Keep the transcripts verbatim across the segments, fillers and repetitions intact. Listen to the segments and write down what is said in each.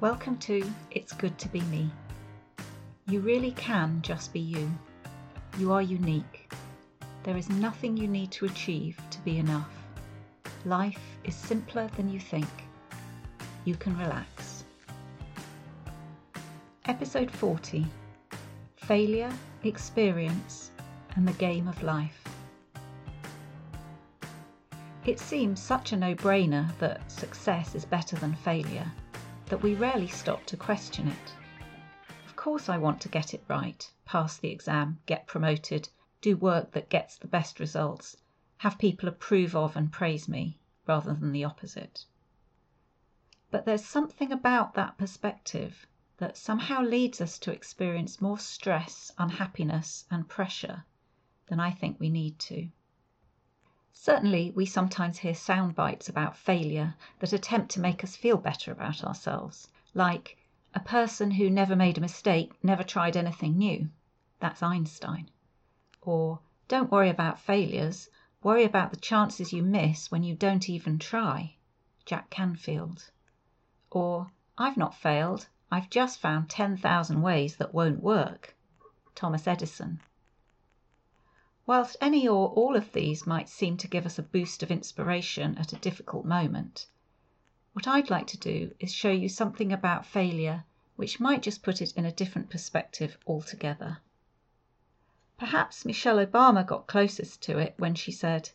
Welcome to It's Good To Be Me. You really can just be you. You are unique. There is nothing you need to achieve to be enough. Life is simpler than you think. You can relax. Episode forty. Failure, Experience, and the Game of Life. It seems such a no-brainer that success is better than failure, that we rarely stop to question it. Of course I want to get it right, pass the exam, get promoted, do work that gets the best results, have people approve of and praise me, rather than the opposite. But there's something about that perspective that somehow leads us to experience more stress, unhappiness, and pressure than I think we need to. Certainly, we sometimes hear sound bites about failure that attempt to make us feel better about ourselves, like a person who never made a mistake never tried anything new. That's Einstein. Or, don't worry about failures, worry about the chances you miss when you don't even try. Jack Canfield. Or, I've not failed, I've just found ten thousand ways that won't work. Thomas Edison. Whilst any or all of these might seem to give us a boost of inspiration at a difficult moment, what I'd like to do is show you something about failure which might just put it in a different perspective altogether. Perhaps Michelle Obama got closest to it when she said,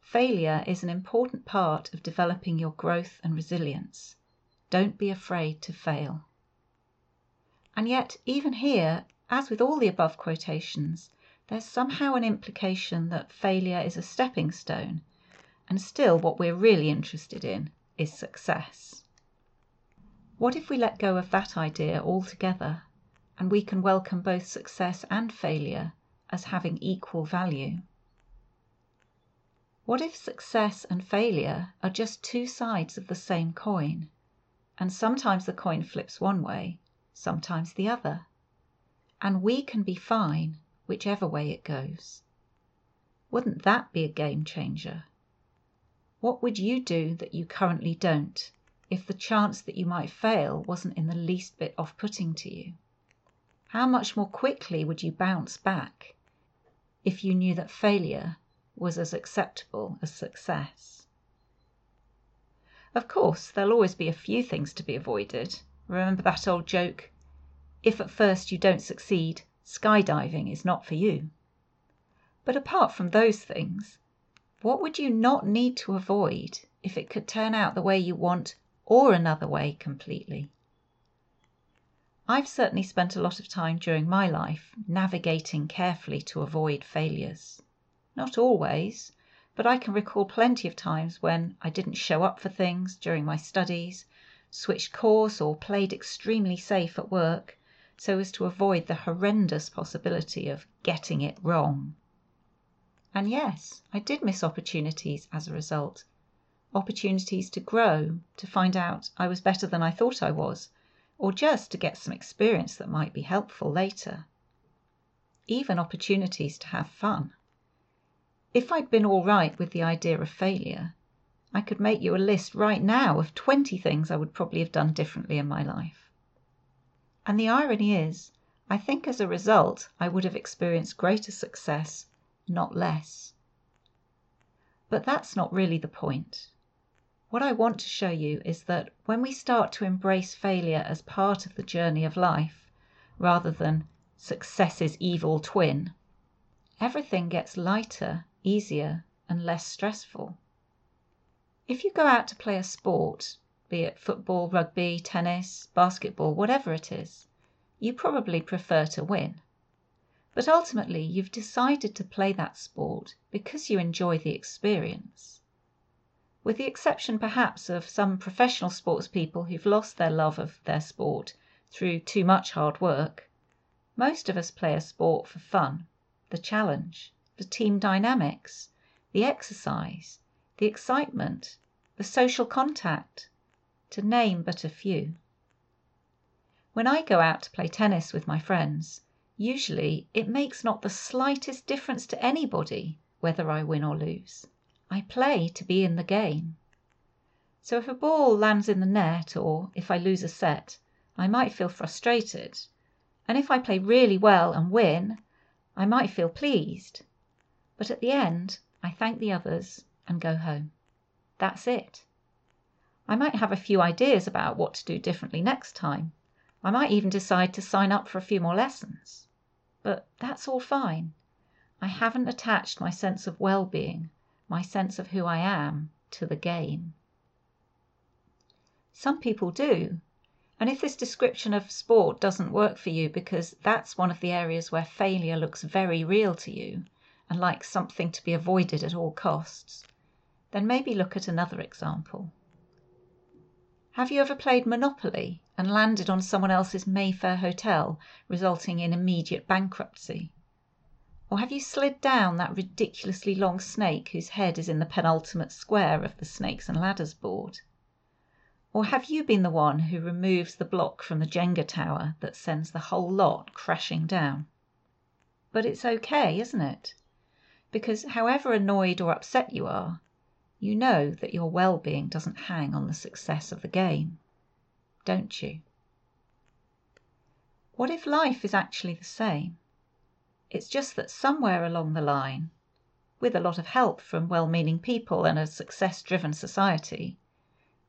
"Failure is an important part of developing your growth and resilience. Don't be afraid to fail." And yet, even here, as with all the above quotations, there's somehow an implication that failure is a stepping stone, and still what we're really interested in is success. What if we let go of that idea altogether, and we can welcome both success and failure as having equal value? What if success and failure are just two sides of the same coin, and sometimes the coin flips one way, sometimes the other, and we can be fine whichever way it goes? Wouldn't that be a game changer? What would you do that you currently don't, if the chance that you might fail wasn't in the least bit off-putting to you? How much more quickly would you bounce back if you knew that failure was as acceptable as success? Of course, there'll always be a few things to be avoided. Remember that old joke, if at first you don't succeed, skydiving is not for you. But apart from those things, what would you not need to avoid if it could turn out the way you want or another way completely? I've certainly spent a lot of time during my life navigating carefully to avoid failures. Not always, but I can recall plenty of times when I didn't show up for things during my studies, switched course or played extremely safe at work, so as to avoid the horrendous possibility of getting it wrong. And yes, I did miss opportunities as a result. Opportunities to grow, to find out I was better than I thought I was, or just to get some experience that might be helpful later. Even opportunities to have fun. If I'd been all right with the idea of failure, I could make you a list right now of twenty things I would probably have done differently in my life. And the irony is, I think as a result, I would have experienced greater success, not less. But that's not really the point. What I want to show you is that when we start to embrace failure as part of the journey of life, rather than success's evil twin, everything gets lighter, easier, and less stressful. If you go out to play a sport, be it football, rugby, tennis, basketball, whatever it is, you probably prefer to win. But ultimately, you've decided to play that sport because you enjoy the experience. With the exception, perhaps, of some professional sports people who've lost their love of their sport through too much hard work, most of us play a sport for fun, the challenge, the team dynamics, the exercise, the excitement, the social contact, to name but a few. When I go out to play tennis with my friends, usually it makes not the slightest difference to anybody whether I win or lose. I play to be in the game. So if a ball lands in the net, or if I lose a set, I might feel frustrated. And if I play really well and win, I might feel pleased. But at the end, I thank the others and go home. That's it. I might have a few ideas about what to do differently next time. I might even decide to sign up for a few more lessons. But that's all fine. I haven't attached my sense of well-being, my sense of who I am, to the game. Some people do. And if this description of sport doesn't work for you because that's one of the areas where failure looks very real to you and like something to be avoided at all costs, then maybe look at another example. Have you ever played Monopoly and landed on someone else's Mayfair hotel, resulting in immediate bankruptcy? Or have you slid down that ridiculously long snake whose head is in the penultimate square of the Snakes and Ladders board? Or have you been the one who removes the block from the Jenga tower that sends the whole lot crashing down? But it's okay, isn't it? Because however annoyed or upset you are, you know that your well-being doesn't hang on the success of the game, don't you? What if life is actually the same? It's just that somewhere along the line, with a lot of help from well-meaning people and a success-driven society,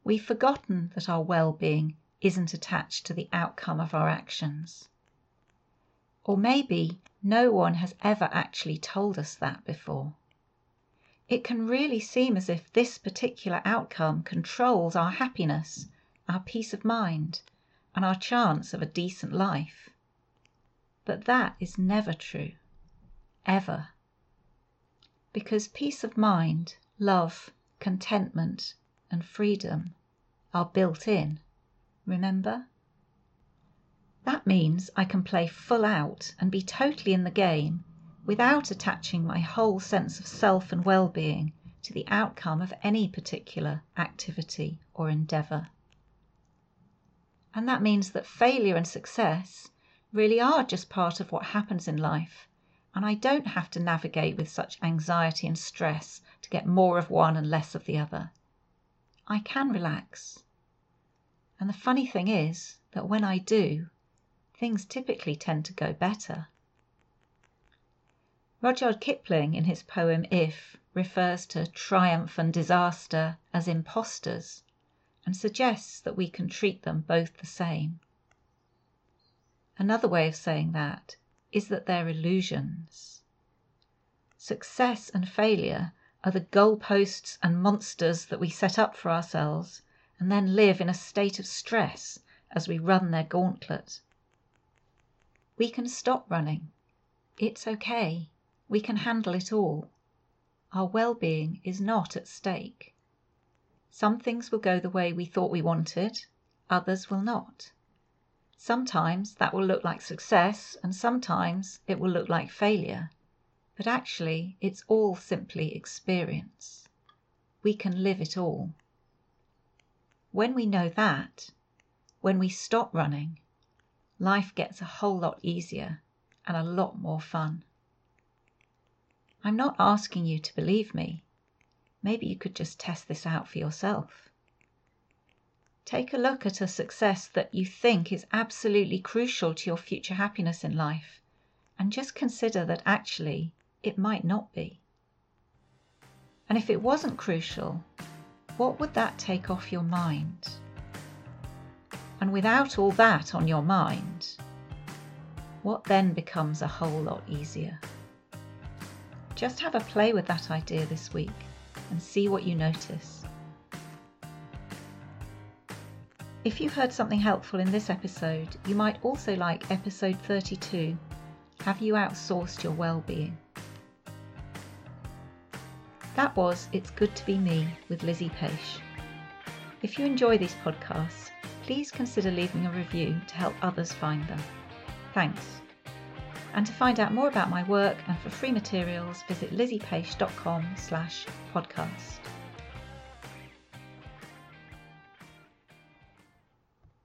we've forgotten that our well-being isn't attached to the outcome of our actions. Or maybe no one has ever actually told us that before. It can really seem as if this particular outcome controls our happiness, our peace of mind, and our chance of a decent life. But that is never true, ever. Because peace of mind, love, contentment, and freedom are built in, remember? That means I can play full out and be totally in the game without attaching my whole sense of self and well-being to the outcome of any particular activity or endeavour. And that means that failure and success really are just part of what happens in life, and I don't have to navigate with such anxiety and stress to get more of one and less of the other. I can relax. And the funny thing is that when I do, things typically tend to go better. Rudyard Kipling, in his poem If, refers to triumph and disaster as impostors and suggests that we can treat them both the same. Another way of saying that is that they're illusions. Success and failure are the goalposts and monsters that we set up for ourselves and then live in a state of stress as we run their gauntlet. We can stop running. It's okay. We can handle it all. Our well-being is not at stake. Some things will go the way we thought we wanted, others will not. Sometimes that will look like success and sometimes it will look like failure. But actually, it's all simply experience. We can live it all. When we know that, when we stop running, life gets a whole lot easier and a lot more fun. I'm not asking you to believe me. Maybe you could just test this out for yourself. Take a look at a success that you think is absolutely crucial to your future happiness in life, and just consider that actually, it might not be. And if it wasn't crucial, what would that take off your mind? And without all that on your mind, what then becomes a whole lot easier? Just have a play with that idea this week and see what you notice. If you heard something helpful in this episode, you might also like episode thirty-two, Have You Outsourced Your Wellbeing? That was It's Good To Be Me with Lizzie Paish. If you enjoy these podcasts, please consider leaving a review to help others find them. Thanks. And to find out more about my work and for free materials, visit lizziepace dot com slash podcast.